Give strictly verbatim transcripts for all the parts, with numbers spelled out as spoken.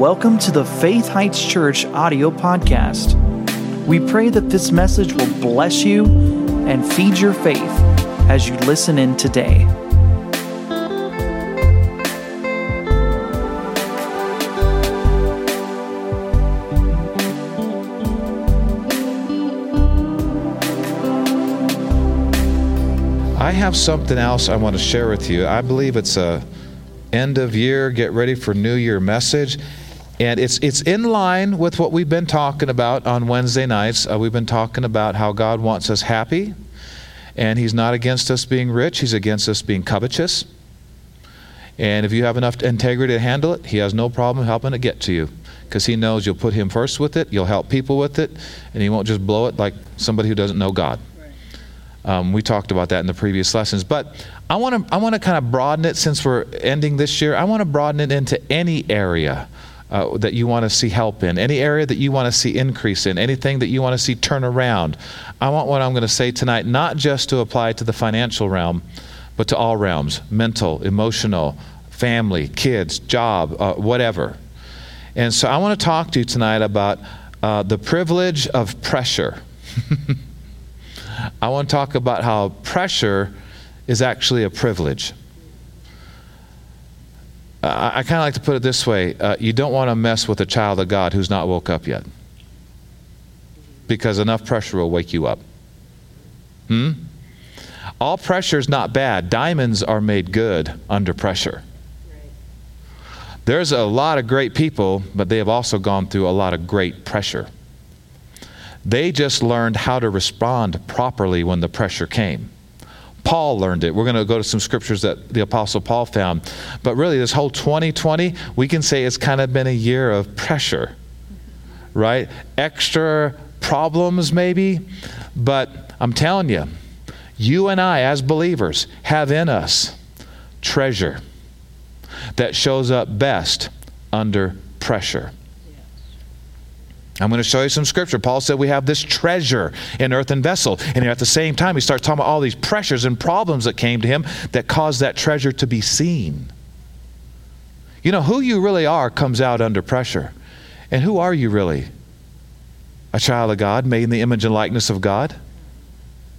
welcome to the Faith Heights Church audio podcast. We pray that this message will bless you and feed your faith as you listen in today. I have something else I want to share with you. I believe it's a end of year, get ready for new year message. And it's it's in line with what we've been talking about on Wednesday nights. Uh, we've been talking about how God wants us happy. And he's not against us being rich. He's against us being covetous. And if you have enough integrity to handle it, he has no problem helping it get to you. Because he knows you'll put him first with it. You'll help people with it. And he won't just blow it like somebody who doesn't know God. Um, we talked about that in the previous lessons, but I want to I want to kind of broaden it since we're ending this year. I want to broaden it into any area uh, that you want to see help in, any area that you want to see increase in, anything that you want to see turn around. I want what I'm going to say tonight not just to apply to the financial realm, but to all realms: mental, emotional, family, kids, job, uh, whatever. And so I want to talk to you tonight about uh, the privilege of pressure. I want to talk about how pressure is actually a privilege. Uh, I kind of like to put it this way. Uh, you don't want to mess with a child of God who's not woke up yet. Because enough pressure will wake you up. Hmm? All pressure is not bad. Diamonds are made good under pressure. There's a lot of great people, but they have also gone through a lot of great pressure. They just learned how to respond properly when the pressure came. Paul learned it. We're going to go to some scriptures that the Apostle Paul found. But really, this whole twenty twenty, we can say it's kind of been a year of pressure, right? Extra problems maybe, but I'm telling you, you and I as believers have in us treasure that shows up best under pressure. I'm going to show you some scripture. Paul said we have this treasure in earthen vessel. And at the same time, he starts talking about all these pressures and problems that came to him that caused that treasure to be seen. You know, who you really are comes out under pressure. And who are you really? A child of God, made in the image and likeness of God?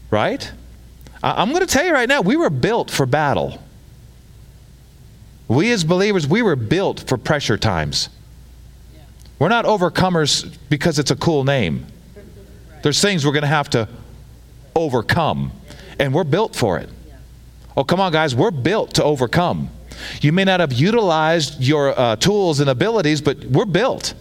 Right? I'm going to tell you right now, we were built for battle. We as believers, we were built for pressure times. We're not overcomers because it's a cool name. There's things we're going to have to overcome, and we're built for it. Oh, come on, guys. We're built to overcome. You may not have utilized your uh, tools and abilities, but we're built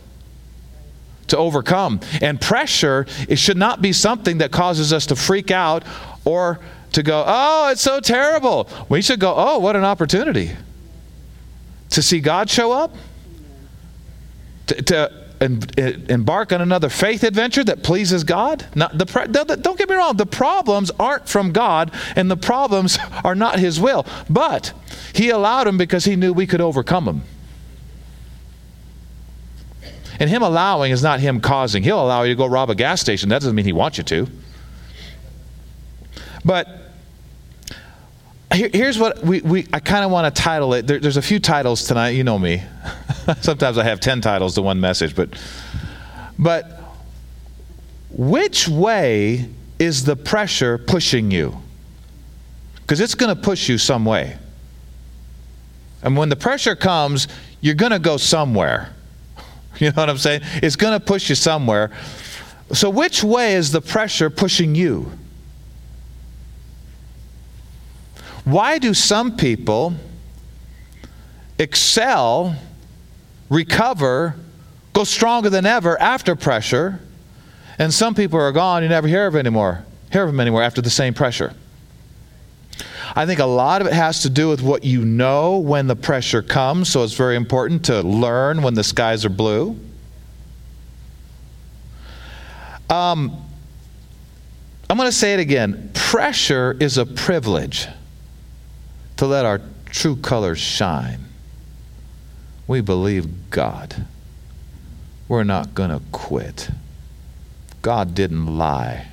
to overcome. And pressure, it should not be something that causes us to freak out or to go, oh, it's so terrible. We should go, oh, what an opportunity to see God show up. To, to em, embark on another faith adventure that pleases God. Not the, don't get me wrong, the problems aren't from God, and the problems are not his will. But he allowed them because he knew we could overcome them. And him allowing is not him causing. He'll allow you to go rob a gas station. That doesn't mean he wants you to. But here's what we, we I kind of want to title it. There, there's a few titles tonight. You know me. Sometimes I have ten titles to one message. But, but which way is the pressure pushing you? Because it's going to push you some way. And when the pressure comes, you're going to go somewhere. You know what I'm saying? It's going to push you somewhere. So which way is the pressure pushing you? Why do some people excel, recover, go stronger than ever after pressure, and some people are gone, you never hear of anymore, hear of them anymore after the same pressure? I think a lot of it has to do with what you know when the pressure comes, so it's very important to learn when the skies are blue. Um, I'm going to say it again. Pressure is a privilege to let our true colors shine. We believe God. We're not going to quit. God didn't lie.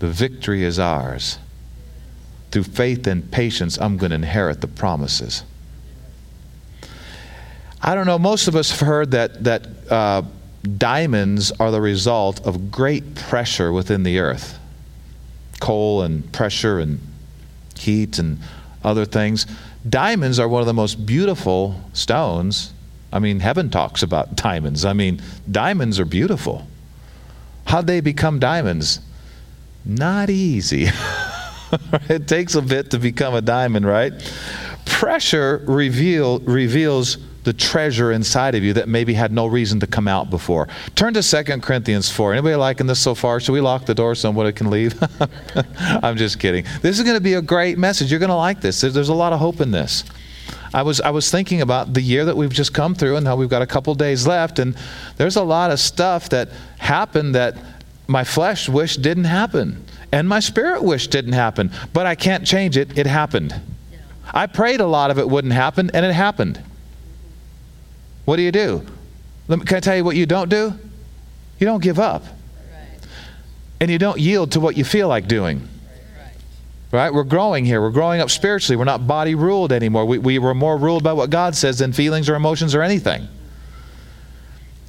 The victory is ours. Through faith and patience, I'm going to inherit the promises. I don't know, most of us have heard that, that uh, diamonds are the result of great pressure within the earth. Coal and pressure and heat and other things. Diamonds are one of the most beautiful stones. I mean, heaven talks about diamonds. I mean, diamonds are beautiful. How'd they become diamonds? Not easy. It takes a bit to become a diamond, right? Pressure reveal, reveals the treasure inside of you that maybe had no reason to come out before. Turn to Second Corinthians four. Anybody liking this so far? Should we lock the door so nobody can leave? I'm just kidding. This is going to be a great message. You're going to like this. There's a lot of hope in this. I was I was thinking about the year that we've just come through and how we've got a couple days left, and there's a lot of stuff that happened that my flesh wished didn't happen, and my spirit wished didn't happen, but I can't change it. It happened. I prayed a lot of it wouldn't happen, and it happened. What do you do? Let me, can I tell you what you don't do? You don't give up. Right. And you don't yield to what you feel like doing. Right. Right? We're growing here. We're growing up spiritually. We're not body ruled anymore. We, we were more ruled by what God says than feelings or emotions or anything.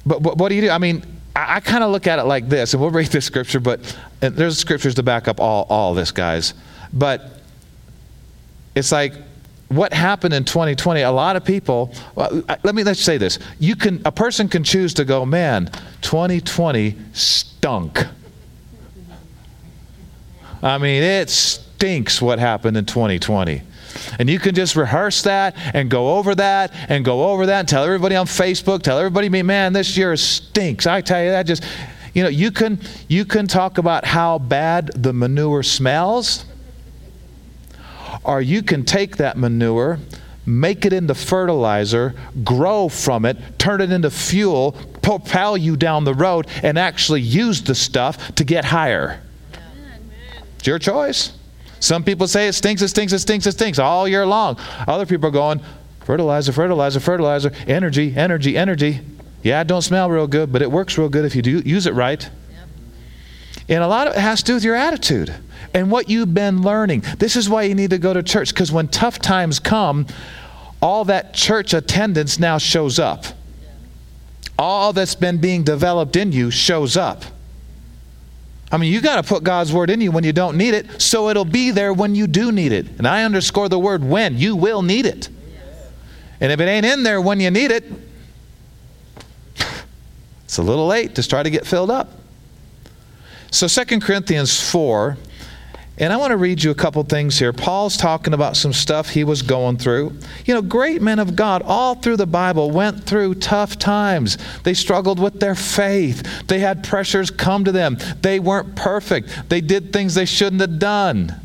But, but what do you do? I mean, I, I kind of look at it like this, and we'll read this scripture, but and there's scriptures to back up all, all this, guys. But it's like, what happened in twenty twenty? A lot of people. Well, let me let's say this. You can a person can choose to go, man, twenty twenty stunk. I mean, it stinks what happened in twenty twenty, and you can just rehearse that and go over that and go over that and tell everybody on Facebook, tell everybody, man, this year stinks. I tell you that just, you know, you can you can talk about how bad the manure smells. Or you can take that manure, make it into fertilizer, grow from it, turn it into fuel, propel you down the road, and actually use the stuff to get higher. It's your choice. Some people say it stinks, it stinks, it stinks, it stinks all year long. Other people are going, fertilizer, fertilizer, fertilizer, energy, energy, energy. Yeah, it don't smell real good, but it works real good if you do use it right. And a lot of it has to do with your attitude and what you've been learning. This is why you need to go to church, because when tough times come, all that church attendance now shows up. All that's been being developed in you shows up. I mean, you got to put God's word in you when you don't need it, so it'll be there when you do need it. And I underscore the word when. You will need it. And if it ain't in there when you need it, it's a little late to try to get filled up. So Second Corinthians four, and I want to read you a couple things here. Paul's talking about some stuff he was going through. You know, great men of God all through the Bible went through tough times. They struggled with their faith. They had pressures come to them. They weren't perfect. They did things they shouldn't have done.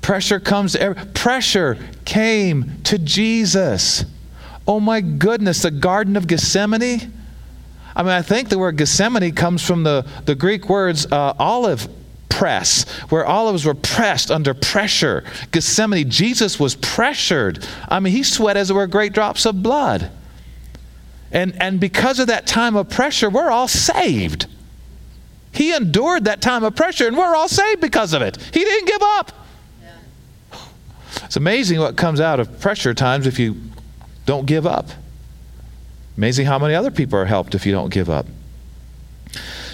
Pressure comes to every, pressure came to Jesus. Oh my goodness, the Garden of Gethsemane. I mean, I think the word Gethsemane comes from the, the Greek words uh, olive press, where olives were pressed under pressure. Gethsemane, Jesus was pressured. I mean, he sweat as it were great drops of blood. And, and because of that time of pressure, we're all saved. He endured that time of pressure, and we're all saved because of it. He didn't give up. Yeah. It's amazing what comes out of pressure times if you don't give up. Amazing how many other people are helped if you don't give up.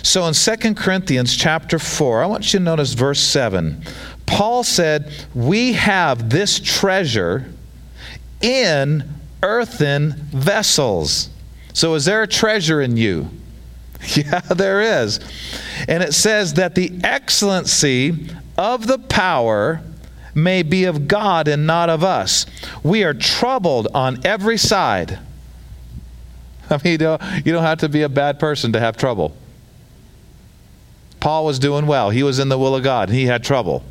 So in Second Corinthians chapter four, I want you to notice verse seven. Paul said, we have this treasure in earthen vessels. So is there a treasure in you? Yeah, there is. And it says that the excellency of the power may be of God and not of us. We are troubled on every side. I mean, you don't, you don't have to be a bad person to have trouble. Paul was doing well. He was in the will of God. He had trouble.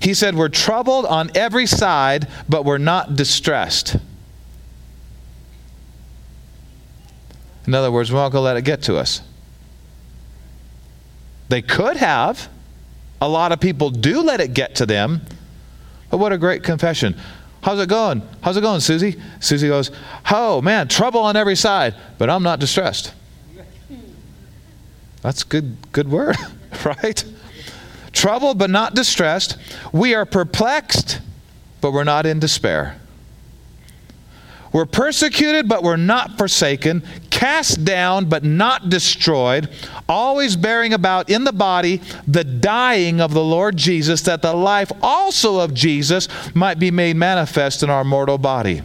He said, we're troubled on every side, but we're not distressed. In other words, we're not going to let it get to us. They could have. A lot of people do let it get to them. But what a great confession. How's it going? How's it going, Susie? Susie goes, oh, man, trouble on every side, but I'm not distressed. That's good, good word, right? Trouble, but not distressed. We are perplexed, but we're not in despair. We're persecuted, but we're not forsaken, cast down, but not destroyed, always bearing about in the body the dying of the Lord Jesus, that the life also of Jesus might be made manifest in our mortal body.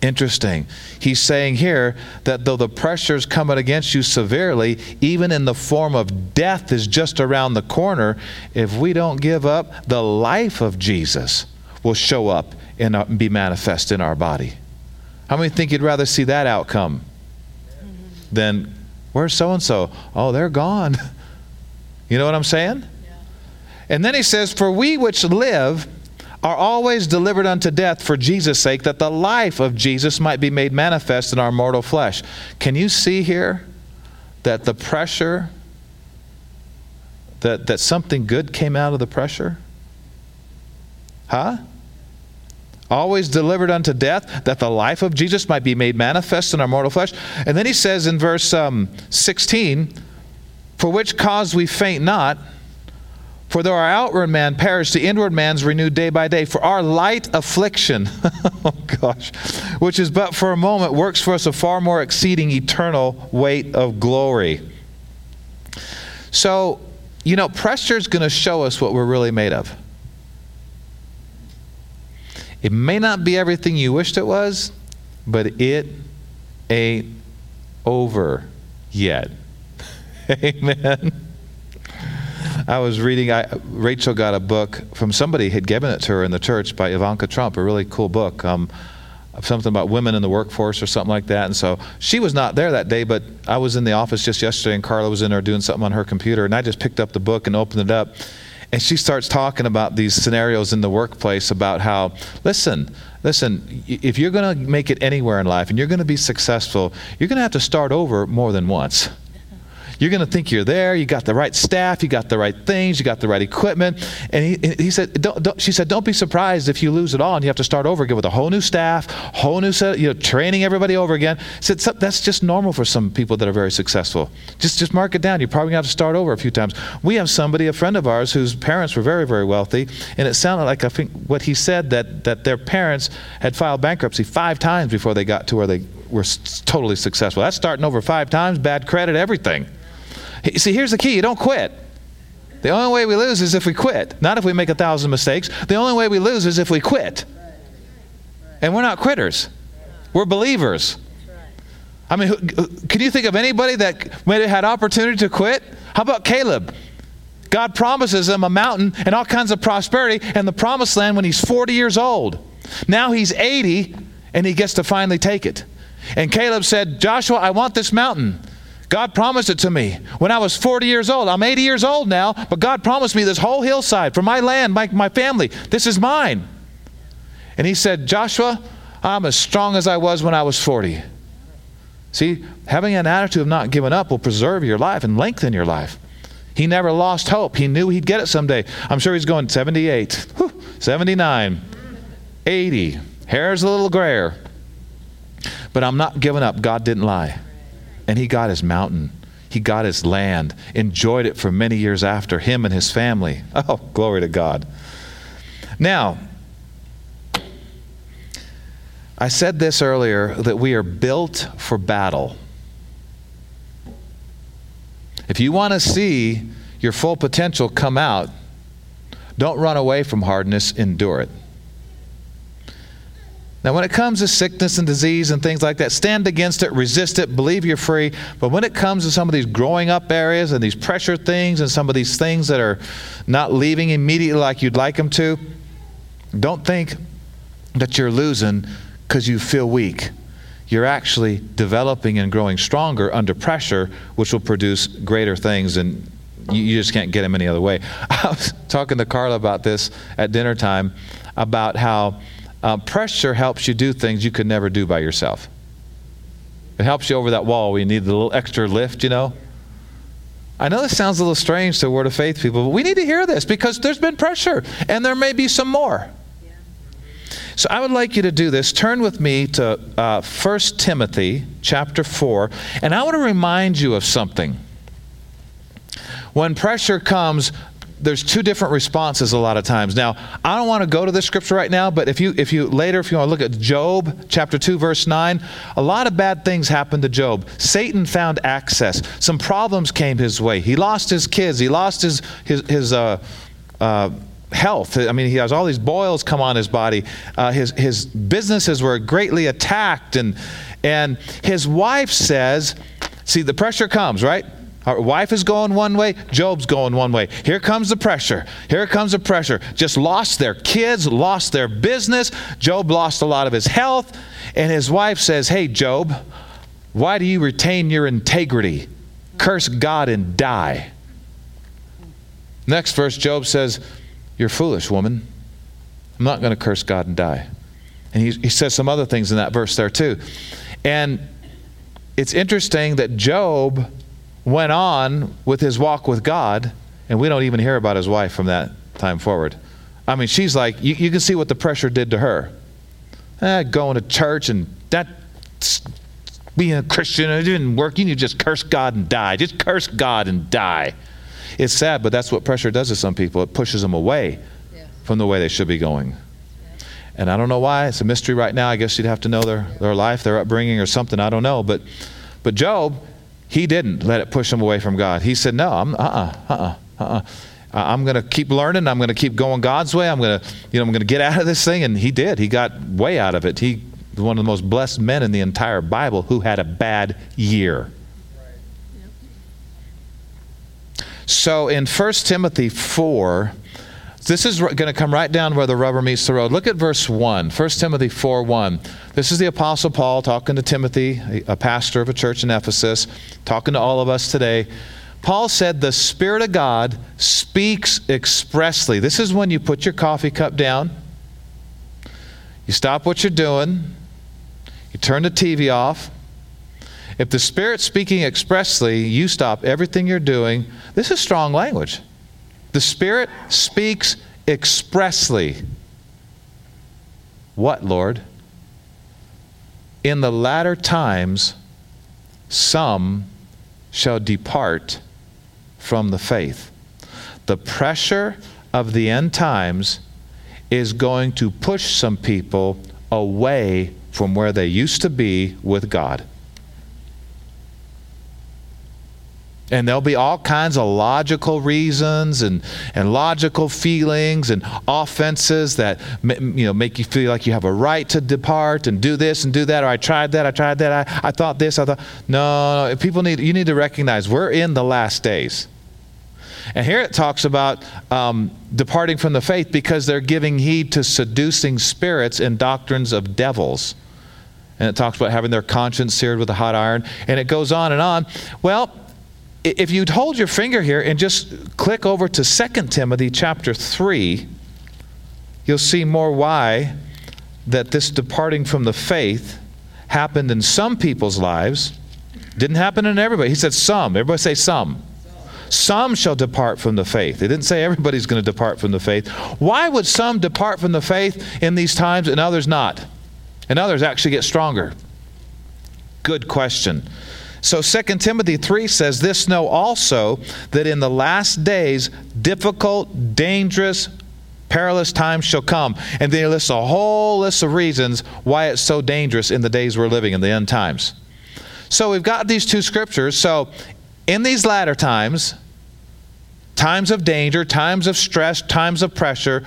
Interesting. He's saying here that though the pressure's coming against you severely, even in the form of death is just around the corner, if we don't give up, the life of Jesus will show up and be manifest in our body. How many think you'd rather see that outcome than, where's so-and-so? Oh, they're gone. You know what I'm saying? Yeah. And then he says, for we which live are always delivered unto death for Jesus' sake, that the life of Jesus might be made manifest in our mortal flesh. Can you see here that the pressure, that, that something good came out of the pressure? Huh? Always delivered unto death, that the life of Jesus might be made manifest in our mortal flesh. And then he says in verse um, sixteen, for which cause we faint not, for though our outward man perish, the inward man's renewed day by day. For our light affliction, oh gosh, which is but for a moment, works for us a far more exceeding eternal weight of glory. So, you know, pressure is going to show us what we're really made of. It may not be everything you wished it was, but it ain't over yet. Amen. I was reading, I, Rachel got a book from somebody had given it to her in the church by Ivanka Trump, a really cool book, um, something about women in the workforce or something like that. And so she was not there that day, but I was in the office just yesterday, and Carla was in there doing something on her computer, and I just picked up the book and opened it up. And she starts talking about these scenarios in the workplace about how, listen, listen, if you're going to make it anywhere in life and you're going to be successful, you're going to have to start over more than once. You're going to think you're there. You got the right staff. You got the right things. You got the right equipment. And he, he said, don't, don't, she said, don't be surprised if you lose it all and you have to start over again with a whole new staff, whole new set, you know, training everybody over again. I said, that's just normal for some people that are very successful. Just, just mark it down. You're probably going to have to start over a few times. We have somebody, a friend of ours, whose parents were very, very wealthy, and it sounded like I think what he said that that their parents had filed bankruptcy five times before they got to where they were totally successful. That's starting over five times, bad credit, everything. See, here's the key. You don't quit. The only way we lose is if we quit. Not if we make a thousand mistakes. The only way we lose is if we quit. And we're not quitters. We're believers. I mean, can you think of anybody that may have had opportunity to quit? How about Caleb? God promises him a mountain and all kinds of prosperity and the promised land when he's forty years old. Now he's eighty and he gets to finally take it. And Caleb said, Joshua, I want this mountain. God promised it to me when I was forty years old. I'm eighty years old now, but God promised me this whole hillside for my land, my, my family. This is mine. And he said, Joshua, I'm as strong as I was when I was forty. See, having an attitude of not giving up will preserve your life and lengthen your life. He never lost hope. He knew he'd get it someday. I'm sure he's going seventy-eight, whew, seventy-nine, eighty. Hair's a little grayer. But I'm not giving up. God didn't lie. And he got his mountain. He got his land. Enjoyed it for many years after, him and his family. Oh, glory to God. Now, I said this earlier, that we are built for battle. If you want to see your full potential come out, don't run away from hardness, endure it. Now, when it comes to sickness and disease and things like that, stand against it, resist it, believe you're free. But when it comes to some of these growing up areas and these pressure things and some of these things that are not leaving immediately like you'd like them to, don't think that you're losing because you feel weak. You're actually developing and growing stronger under pressure, which will produce greater things, and you, you just can't get them any other way. I was talking to Carla about this at dinner time, about how Uh, pressure helps you do things you could never do by yourself. It helps you over that wall where you need the little extra lift, you know. I know this sounds a little strange to Word of Faith people, but we need to hear this because there's been pressure, and there may be some more. Yeah. So I would like you to do this. Turn with me to uh, First Timothy chapter four, and I want to remind you of something. When pressure comes, there's two different responses a lot of times. Now, I don't want to go to this scripture right now, but if you if you later, if you want to look at Job chapter two, verse nine, a lot of bad things happened to Job. Satan found access. Some problems came his way. He lost his kids. He lost his his his uh uh health. I mean, he has all these boils come on his body. Uh, his his businesses were greatly attacked, and and his wife says, see, the pressure comes, right? Our wife is going one way, Job's going one way. Here comes the pressure. Here comes the pressure. Just lost their kids, lost their business. Job lost a lot of his health. And his wife says, hey, Job, why do you retain your integrity? Curse God and die. Next verse, Job says, you're foolish, woman. I'm not going to curse God and die. And he, he says some other things in that verse there too. And it's interesting that Job went on with his walk with God, and we don't even hear about his wife from that time forward. I mean, she's like, you, you can see what the pressure did to her. Eh, going to church and that, being a Christian, it didn't work. You need to just curse God and die. Just curse God and die. It's sad, but that's what pressure does to some people. It pushes them away yeah. from the way they should be going. Yeah. And I don't know why. It's a mystery right now. I guess you'd have to know their, their life, their upbringing or something. I don't know. But, but Job, he didn't let it push him away from God. He said, no, I'm uh-uh, uh-uh, uh-uh. I'm going to keep learning. I'm going to keep going God's way. I'm going to, you know, I'm going to get out of this thing. And he did. He got way out of it. He was one of the most blessed men in the entire Bible who had a bad year. Right. Yep. So in First Timothy four, this is going to come right down where the rubber meets the road. Look at verse one, First Timothy four one. This is the Apostle Paul talking to Timothy, a pastor of a church in Ephesus, talking to all of us today. Paul said, the Spirit of God speaks expressly. This is when you put your coffee cup down, you stop what you're doing, you turn the T V off. If the Spirit's speaking expressly, you stop everything you're doing. This is strong language. The Spirit speaks expressly. What, Lord? In the latter times, some shall depart from the faith. The pressure of the end times is going to push some people away from where they used to be with God. And there'll be all kinds of logical reasons and, and logical feelings and offenses that you know make you feel like you have a right to depart and do this and do that. Or I tried that, I tried that, I, I thought this, I thought... No, no, people need, you need to recognize we're in the last days. And here it talks about um, departing from the faith because they're giving heed to seducing spirits and doctrines of devils. And it talks about having their conscience seared with a hot iron. And it goes on and on. Well, if you'd hold your finger here and just click over to Second Timothy chapter three, you'll see more why that this departing from the faith happened in some people's lives. Didn't happen in everybody. He said some. Everybody say some. Some shall depart from the faith. They didn't say everybody's going to depart from the faith. Why would some depart from the faith in these times and others not? And others actually get stronger? Good question. So Second Timothy three says, this know also, that in the last days difficult, dangerous, perilous times shall come. And then he lists a whole list of reasons why it's so dangerous in the days we're living in, the end times. So we've got these two scriptures. So in these latter times, times of danger, times of stress, times of pressure,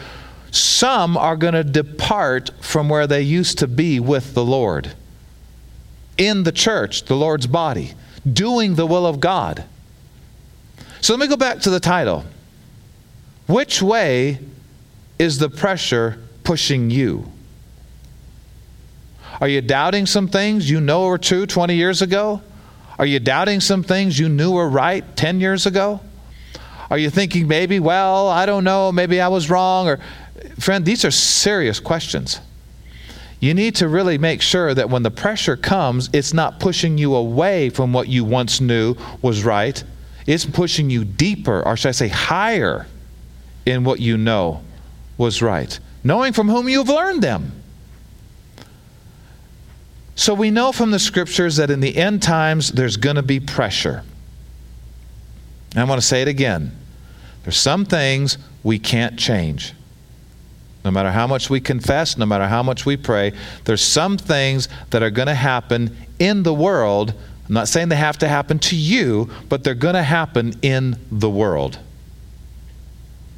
some are going to depart from where they used to be with the Lord. In the church, the Lord's body, doing the will of God. So let me go back to the title. Which way is the pressure pushing you? Are you doubting some things you know were true twenty years ago? Are you doubting some things you knew were right ten years ago? Are you thinking maybe, well, I don't know, maybe I was wrong? Or, friend, these are serious questions. You need to really make sure that when the pressure comes, it's not pushing you away from what you once knew was right. It's pushing you deeper, or should I say higher, in what you know was right, knowing from whom you've learned them. So we know from the scriptures that in the end times, there's going to be pressure. And I want to say it again. There's some things we can't change. No matter how much we confess, no matter how much we pray, there's some things that are going to happen in the world. I'm not saying they have to happen to you, but they're going to happen in the world.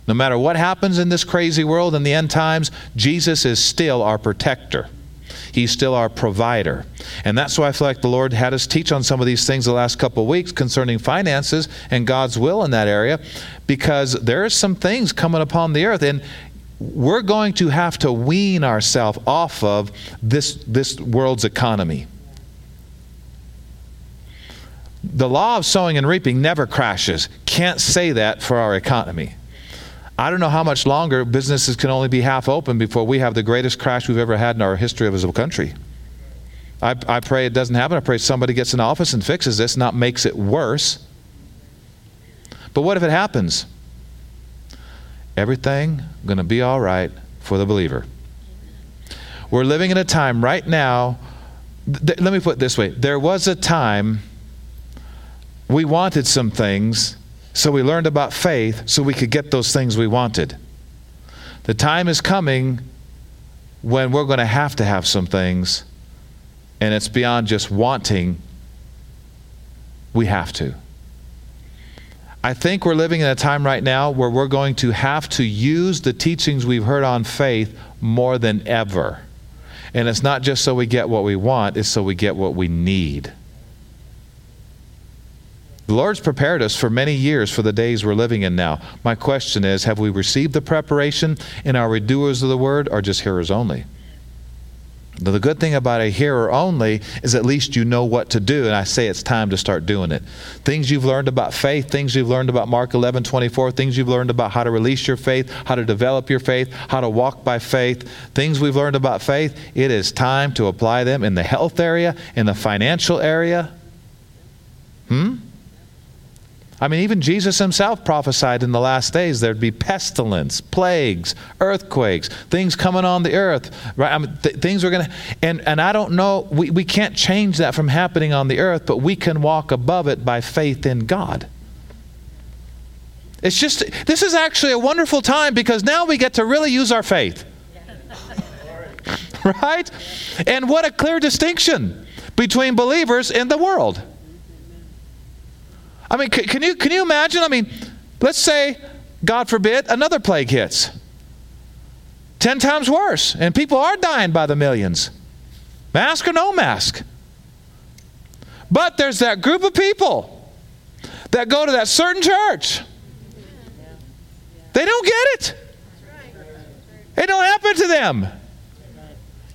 No matter what happens in this crazy world in the end times, Jesus is still our protector. He's still our provider. And that's why I feel like the Lord had us teach on some of these things the last couple of weeks concerning finances and God's will in that area, because there are some things coming upon the earth, and we're going to have to wean ourselves off of this, this world's economy. The law of sowing and reaping never crashes. Can't say that for our economy. I don't know how much longer businesses can only be half open before we have the greatest crash we've ever had in our history of as a country. I, I pray it doesn't happen. I pray somebody gets in office and fixes this, not makes it worse. But what if it happens? Everything going to be all right for the believer. We're living in a time right now. Th- let me put it this way. There was a time we wanted some things, so we learned about faith so we could get those things we wanted. The time is coming when we're going to have to have some things, and it's beyond just wanting. We have to. I think we're living in a time right now where we're going to have to use the teachings we've heard on faith more than ever. And it's not just so we get what we want, it's so we get what we need. The Lord's prepared us for many years for the days we're living in now. My question is, have we received the preparation, and are we doers of the word, or just hearers only? The good thing about a hearer only is at least you know what to do, and I say it's time to start doing it. Things you've learned about faith, things you've learned about Mark eleven twenty-four, things you've learned about how to release your faith, how to develop your faith, how to walk by faith, things we've learned about faith, it is time to apply them in the health area, in the financial area. Hmm? I mean, even Jesus himself prophesied in the last days there'd be pestilence, plagues, earthquakes, things coming on the earth. Right? I mean, th- things are going to, and, and I don't know, we, we can't change that from happening on the earth, but we can walk above it by faith in God. It's just, this is actually a wonderful time because now we get to really use our faith. Right? And what a clear distinction between believers and the world. I mean, can you can you imagine? I mean, let's say, God forbid, another plague hits. Ten times worse, and people are dying by the millions. Mask or no mask. But there's that group of people that go to that certain church. They don't get it. It don't happen to them.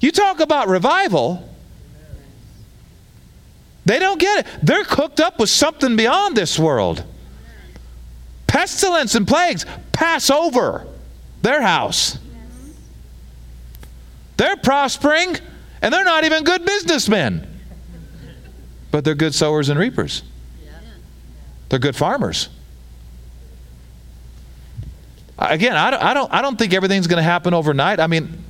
You talk about revival. They don't get it. They're cooked up with something beyond this world. Pestilence and plagues pass over their house. They're prospering, and they're not even good businessmen. But they're good sowers and reapers. They're good farmers. Again, I don't, I don't, I don't think everything's going to happen overnight. I mean,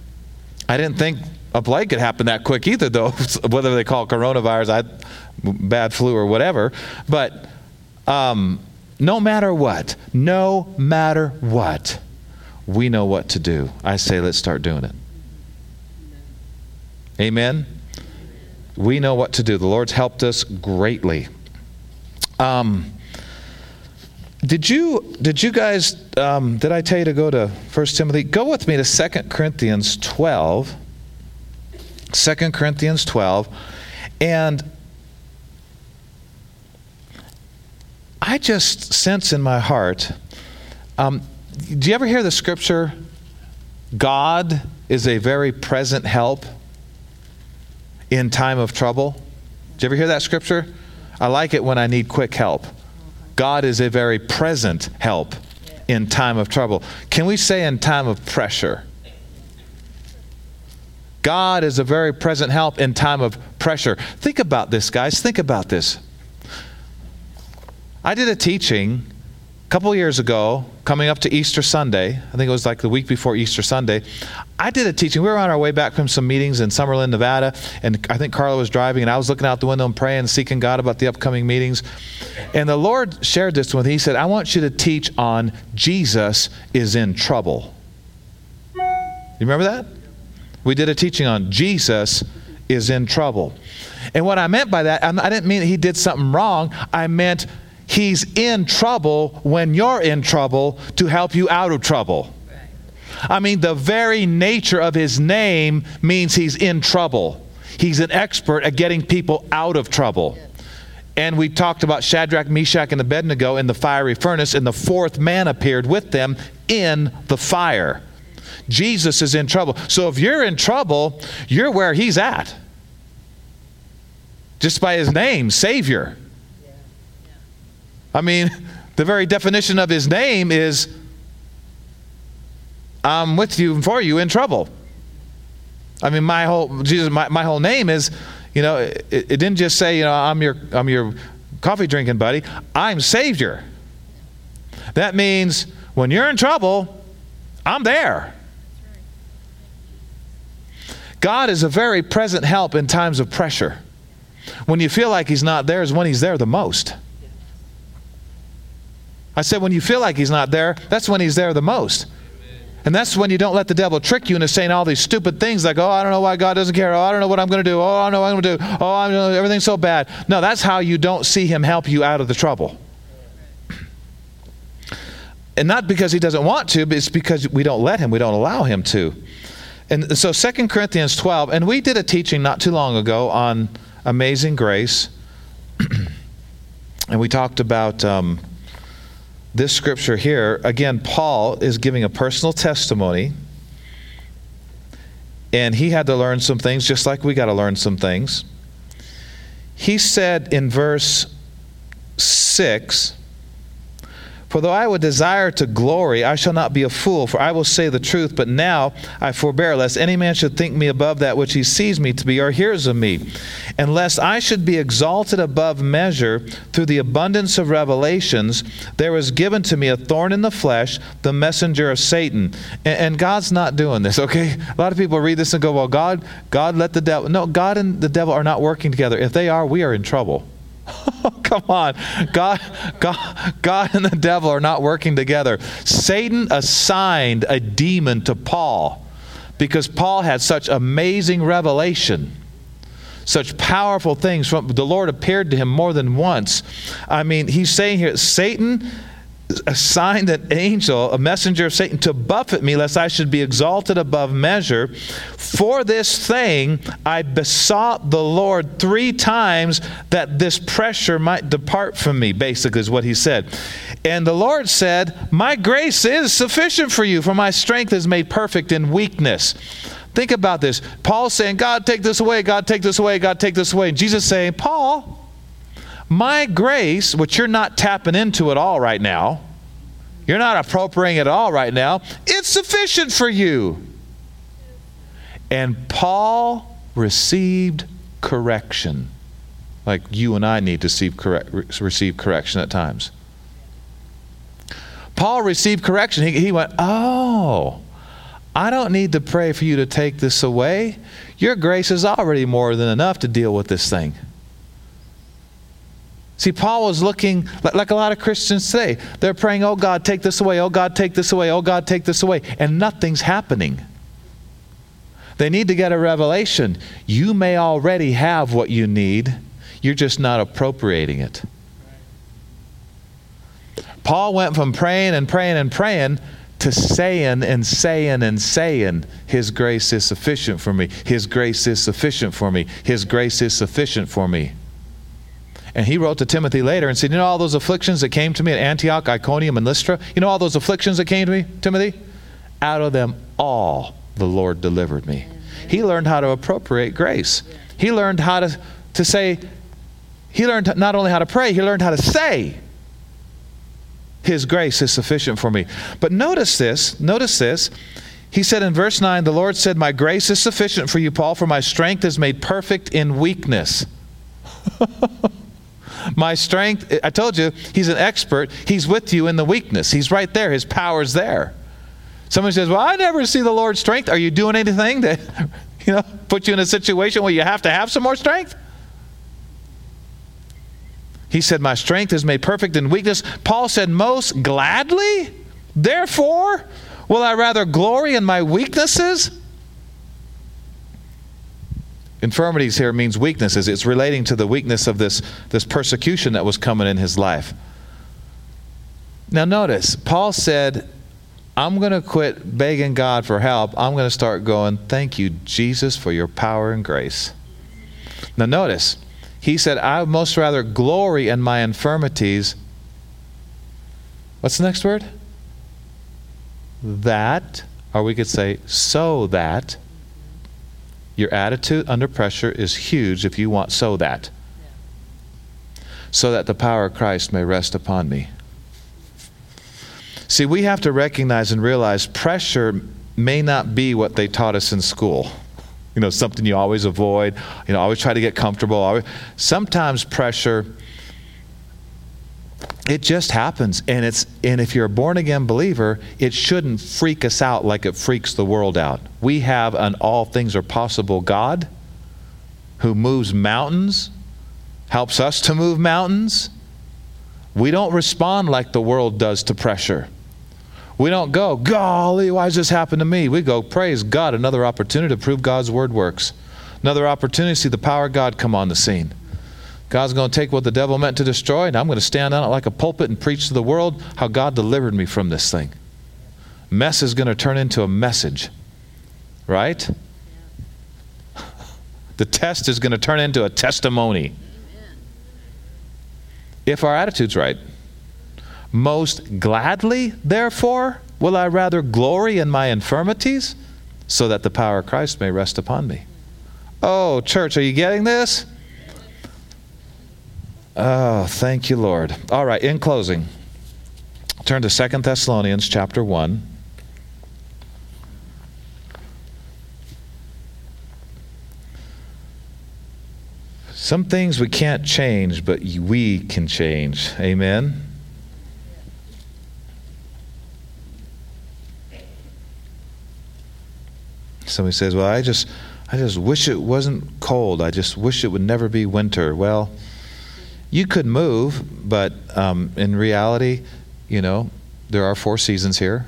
I didn't think a plague could happen that quick either, though, whether they call it coronavirus, I, bad flu or whatever. But um, no matter what, no matter what, we know what to do. I say let's start doing it. Amen? We know what to do. The Lord's helped us greatly. Um, did you did you guys, um, did I tell you to go to First Timothy? Go with me to Second Corinthians twelve. Second Corinthians twelve, and I just sense in my heart, um, do you ever hear the scripture, God is a very present help in time of trouble? Did you ever hear that scripture? I like it when I need quick help. God is a very present help in time of trouble. Can we say in time of pressure? God is a very present help in time of pressure. Think about this, guys. Think about this. I did a teaching couple years ago, coming up to Easter Sunday, I think it was like the week before Easter Sunday, I did a teaching. We were on our way back from some meetings in Summerlin, Nevada, and I think Carla was driving, and I was looking out the window and praying, seeking God about the upcoming meetings. And the Lord shared this with me. He said, I want you to teach on Jesus is in trouble. You remember that? We did a teaching on Jesus is in trouble. And what I meant by that, I didn't mean he did something wrong. I meant he's in trouble when you're in trouble to help you out of trouble. I mean, the very nature of his name means he's in trouble. He's an expert at getting people out of trouble. And we talked about Shadrach, Meshach, and Abednego in the fiery furnace, and the fourth man appeared with them in the fire. Jesus is in trouble. So if you're in trouble, you're where he's at. Just by his name, Savior. Yeah. Yeah. I mean, the very definition of his name is, I'm with you and for you in trouble. I mean, my whole, Jesus, my, my whole name is, you know, it, it didn't just say, you know, I'm your, I'm your coffee drinking buddy. I'm Savior. That means when you're in trouble, I'm there. God is a very present help in times of pressure. When you feel like he's not there is when he's there the most. I said when you feel like he's not there, that's when he's there the most. Amen. And that's when you don't let the devil trick you into saying all these stupid things like, oh, I don't know why God doesn't care. Oh, I don't know what I'm going to do. Oh, I don't know what I'm going to do. Oh, I don't know, everything's so bad. No, that's how you don't see him help you out of the trouble. And not because he doesn't want to, but it's because we don't let him. We don't allow him to. And so Second Corinthians twelve, and we did a teaching not too long ago on Amazing Grace. And we talked about um, this scripture here. Again, Paul is giving a personal testimony. And he had to learn some things, just like we got to learn some things. He said in verse six, for though I would desire to glory, I shall not be a fool, for I will say the truth. But now I forbear, lest any man should think me above that which he sees me to be or hears of me, and lest I should be exalted above measure through the abundance of revelations. There was given to me a thorn in the flesh, the messenger of Satan. And, and God's not doing this, okay? A lot of people read this and go, well, God, God let the devil. No, God and the devil are not working together. If they are, we are in trouble. Oh, come on. God, God, God and the devil are not working together. Satan assigned a demon to Paul because Paul had such amazing revelation, such powerful things. From, the Lord appeared to him more than once. I mean, he's saying here, Satan assigned an angel, a messenger of Satan, to buffet me, lest I should be exalted above measure. For this thing I besought the Lord three times that this pressure might depart from me, basically is what he said. And the Lord said, my grace is sufficient for you, for my strength is made perfect in weakness. Think about this. Paul's saying, God, take this away, God, take this away, God, take this away. And Jesus saying, Paul, my grace, which you're not tapping into at all right now, you're not appropriating it all right now, it's sufficient for you. And Paul received correction, like you and I need to receive, correct, receive correction at times. Paul received correction. He, he went, oh, I don't need to pray for you to take this away. Your grace is already more than enough to deal with this thing. See, Paul was looking, like a lot of Christians today, they're praying, oh God, take this away, oh God, take this away, oh God, take this away, and nothing's happening. They need to get a revelation. You may already have what you need, you're just not appropriating it. Paul went from praying and praying and praying to saying and saying and saying, his grace is sufficient for me, his grace is sufficient for me, his grace is sufficient for me. And he wrote to Timothy later and said, you know all those afflictions that came to me at Antioch, Iconium, and Lystra? You know all those afflictions that came to me, Timothy? Out of them all the Lord delivered me. He learned how to appropriate grace. He learned how to, to say, he learned not only how to pray, he learned how to say, his grace is sufficient for me. But notice this, notice this. He said in verse nine, the Lord said, my grace is sufficient for you, Paul, for my strength is made perfect in weakness. My strength, I told you, he's an expert. He's with you in the weakness. He's right there. His power's there. Somebody says, well, I never see the Lord's strength. Are you doing anything that, you know, put you in a situation where you have to have some more strength? He said, my strength is made perfect in weakness. Paul said, most gladly, therefore, will I rather glory in my weaknesses? Infirmities here means weaknesses. It's relating to the weakness of this, this persecution that was coming in his life. Now notice, Paul said, I'm going to quit begging God for help. I'm going to start going, thank you, Jesus, for your power and grace. Now notice, he said, I would most rather glory in my infirmities. What's the next word? That, or we could say, so that. Your attitude under pressure is huge if you want so that. Yeah. So that the power of Christ may rest upon me. See, we have to recognize and realize pressure may not be what they taught us in school. You know, something you always avoid, you know, always try to get comfortable. Always. Sometimes pressure, it just happens. And it's and if you're a born-again believer, it shouldn't freak us out like it freaks the world out. We have an all things are possible God who moves mountains, helps us to move mountains. We don't respond like the world does to pressure. We don't go, golly, why does this happen to me? We go, praise God, another opportunity to prove God's word works. Another opportunity to see the power of God come on the scene. God's going to take what the devil meant to destroy, and I'm going to stand on it like a pulpit and preach to the world how God delivered me from this thing. Mess is going to turn into a message, right? Yeah. The test is going to turn into a testimony. Amen. If our attitude's right. Most gladly, therefore, will I rather glory in my infirmities so that the power of Christ may rest upon me. Oh, church, are you getting this? Oh, thank you, Lord. All right, in closing, turn to Second Thessalonians chapter one. Some things we can't change, but we can change. Amen. Somebody says, well, I just I just wish it wasn't cold. I just wish it would never be winter. Well, you could move, but um, in reality, you know, there are four seasons here.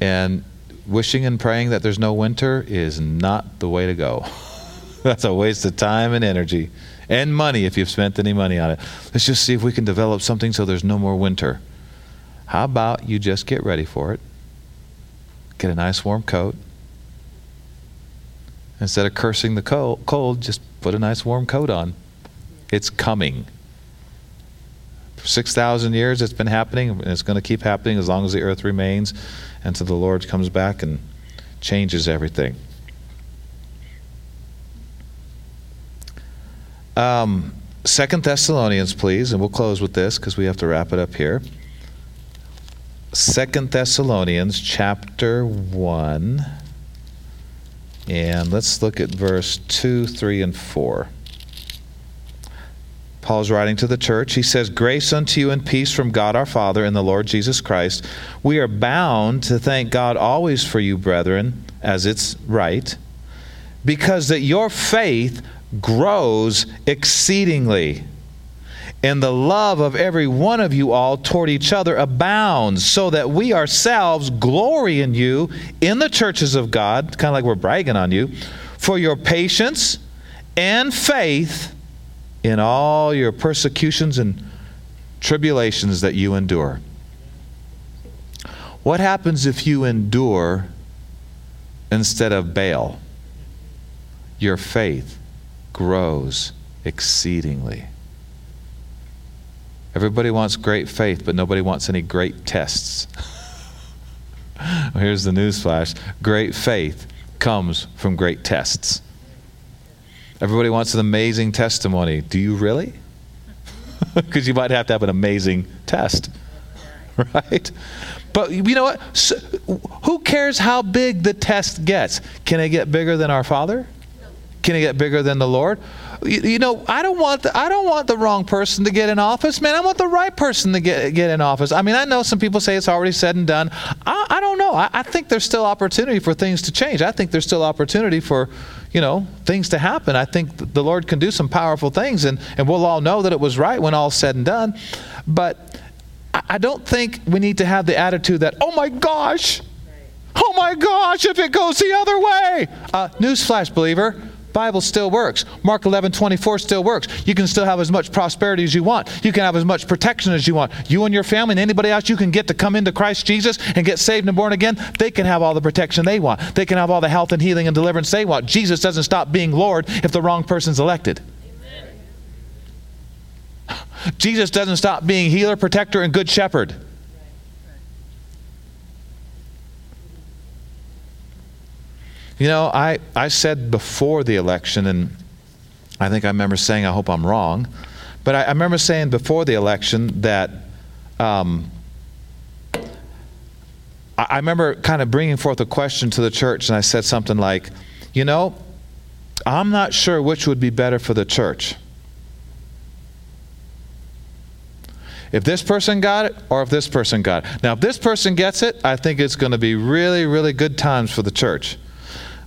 And wishing and praying that there's no winter is not the way to go. That's a waste of time and energy and money if you've spent any money on it. Let's just see if we can develop something so there's no more winter. How about you just get ready for it? Get a nice warm coat. Instead of cursing the cold, just put a nice warm coat on. It's coming. For six thousand years it's been happening, and it's going to keep happening as long as the earth remains until the Lord comes back and changes everything. Um, Second Thessalonians, please, and we'll close with this because we have to wrap it up here. Second Thessalonians chapter one. And let's look at verse two, three, and four. Paul's writing to the church. He says, grace unto you and peace from God our Father and the Lord Jesus Christ. We are bound to thank God always for you, brethren, as it's right, because that your faith grows exceedingly, and the love of every one of you all toward each other abounds, so that we ourselves glory in you in the churches of God, kind of like we're bragging on you, for your patience and faith in all your persecutions and tribulations that you endure. What happens if you endure instead of bail? Your faith grows exceedingly. Everybody wants great faith, but nobody wants any great tests. Well, here's the newsflash. Great faith comes from great tests. Everybody wants an amazing testimony. Do you really? Because you might have to have an amazing test, right? But you know what? So, who cares how big the test gets? Can it get bigger than our Father? Can it get bigger than the Lord? You, you know, I don't want the, I don't want the wrong person to get in office. Man, I want the right person to get get in office. I mean, I know some people say it's already said and done. I, I don't know. I, I think there's still opportunity for things to change. I think there's still opportunity for, you know, things to happen. I think the Lord can do some powerful things, and, and we'll all know that it was right when all's said and done. But I, I don't think we need to have the attitude that, oh my gosh, oh my gosh, if it goes the other way. Uh, newsflash, believer. Bible still works. Mark eleven twenty-four still works. You can still have as much prosperity as you want. You can have as much protection as you want. You and your family and anybody else you can get to come into Christ Jesus and get saved and born again, they can have all the protection they want. They can have all the health and healing and deliverance they want. Jesus doesn't stop being Lord if the wrong person's elected. Amen. Jesus doesn't stop being healer, protector, and good shepherd. You know, I, I said before the election, and I think I remember saying, I hope I'm wrong, but I, I remember saying before the election that um, I, I remember kind of bringing forth a question to the church, and I said something like, you know, I'm not sure which would be better for the church. If this person got it, or if this person got it. Now, if this person gets it, I think it's going to be really, really good times for the church.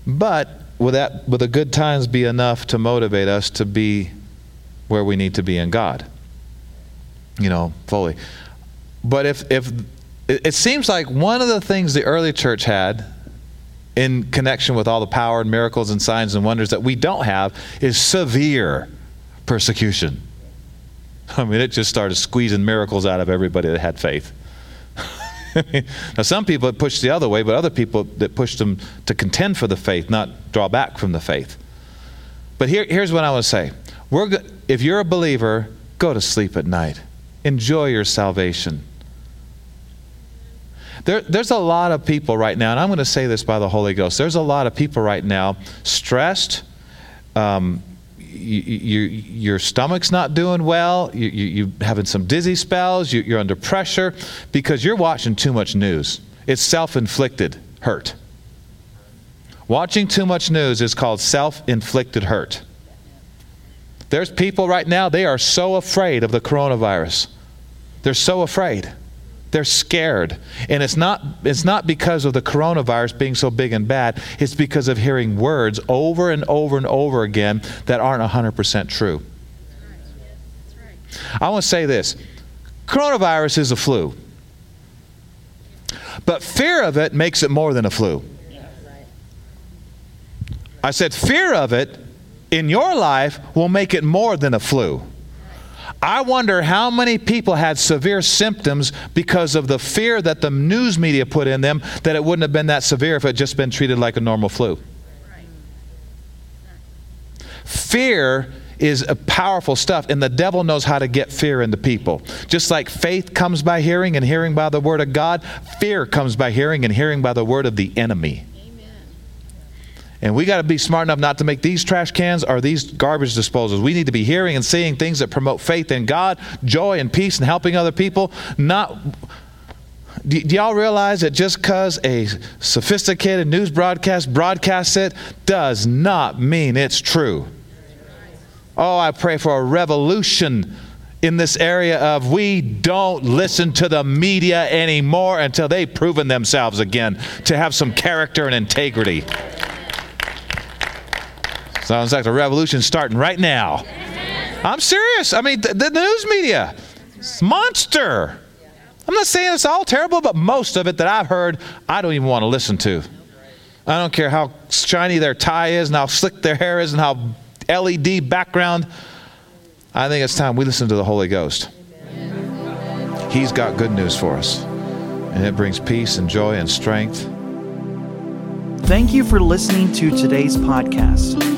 But will that, will the good times be enough to motivate us to be where we need to be in God? You know, fully. But if, if it seems like one of the things the early church had in connection with all the power and miracles and signs and wonders that we don't have is severe persecution. I mean, it just started squeezing miracles out of everybody that had faith. Now, some people it pushed the other way, but other people that pushed them to contend for the faith, not draw back from the faith. But here, here's what I want to say. We're go- if you're a believer, go to sleep at night. Enjoy your salvation. There, there's a lot of people right now, and I'm going to say this by the Holy Ghost. There's a lot of people right now stressed. Um, You, you, your stomach's not doing well, you, you, you're having some dizzy spells, you, you're under pressure because you're watching too much news. It's self-inflicted hurt. Watching too much news is called self-inflicted hurt. There's people right now, they are so afraid of the coronavirus. They're so afraid. They're scared. And it's not, it's not because of the coronavirus being so big and bad. It's because of hearing words over and over and over again that aren't one hundred percent true. I want to say this. Coronavirus is a flu. But fear of it makes it more than a flu. I said fear of it in your life will make it more than a flu. I wonder how many people had severe symptoms because of the fear that the news media put in them that it wouldn't have been that severe if it had just been treated like a normal flu. Right. Fear is a powerful stuff, and the devil knows how to get fear into people. Just like faith comes by hearing and hearing by the word of God, fear comes by hearing and hearing by the word of the enemy. And we got to be smart enough not to make these trash cans or these garbage disposals. We need to be hearing and seeing things that promote faith in God, joy and peace, and helping other people. Not, do, do y'all realize that just because a sophisticated news broadcast broadcasts it does not mean it's true? Oh, I pray for a revolution in this area of we don't listen to the media anymore until they've proven themselves again to have some character and integrity. Sounds like the revolution's starting right now. I'm serious. I mean, the, the news media, it's monster. I'm not saying it's all terrible, but most of it that I've heard, I don't even want to listen to. I don't care how shiny their tie is and how slick their hair is and how L E D background. I think it's time we listen to the Holy Ghost. He's got good news for us, and it brings peace and joy and strength. Thank you for listening to today's podcast.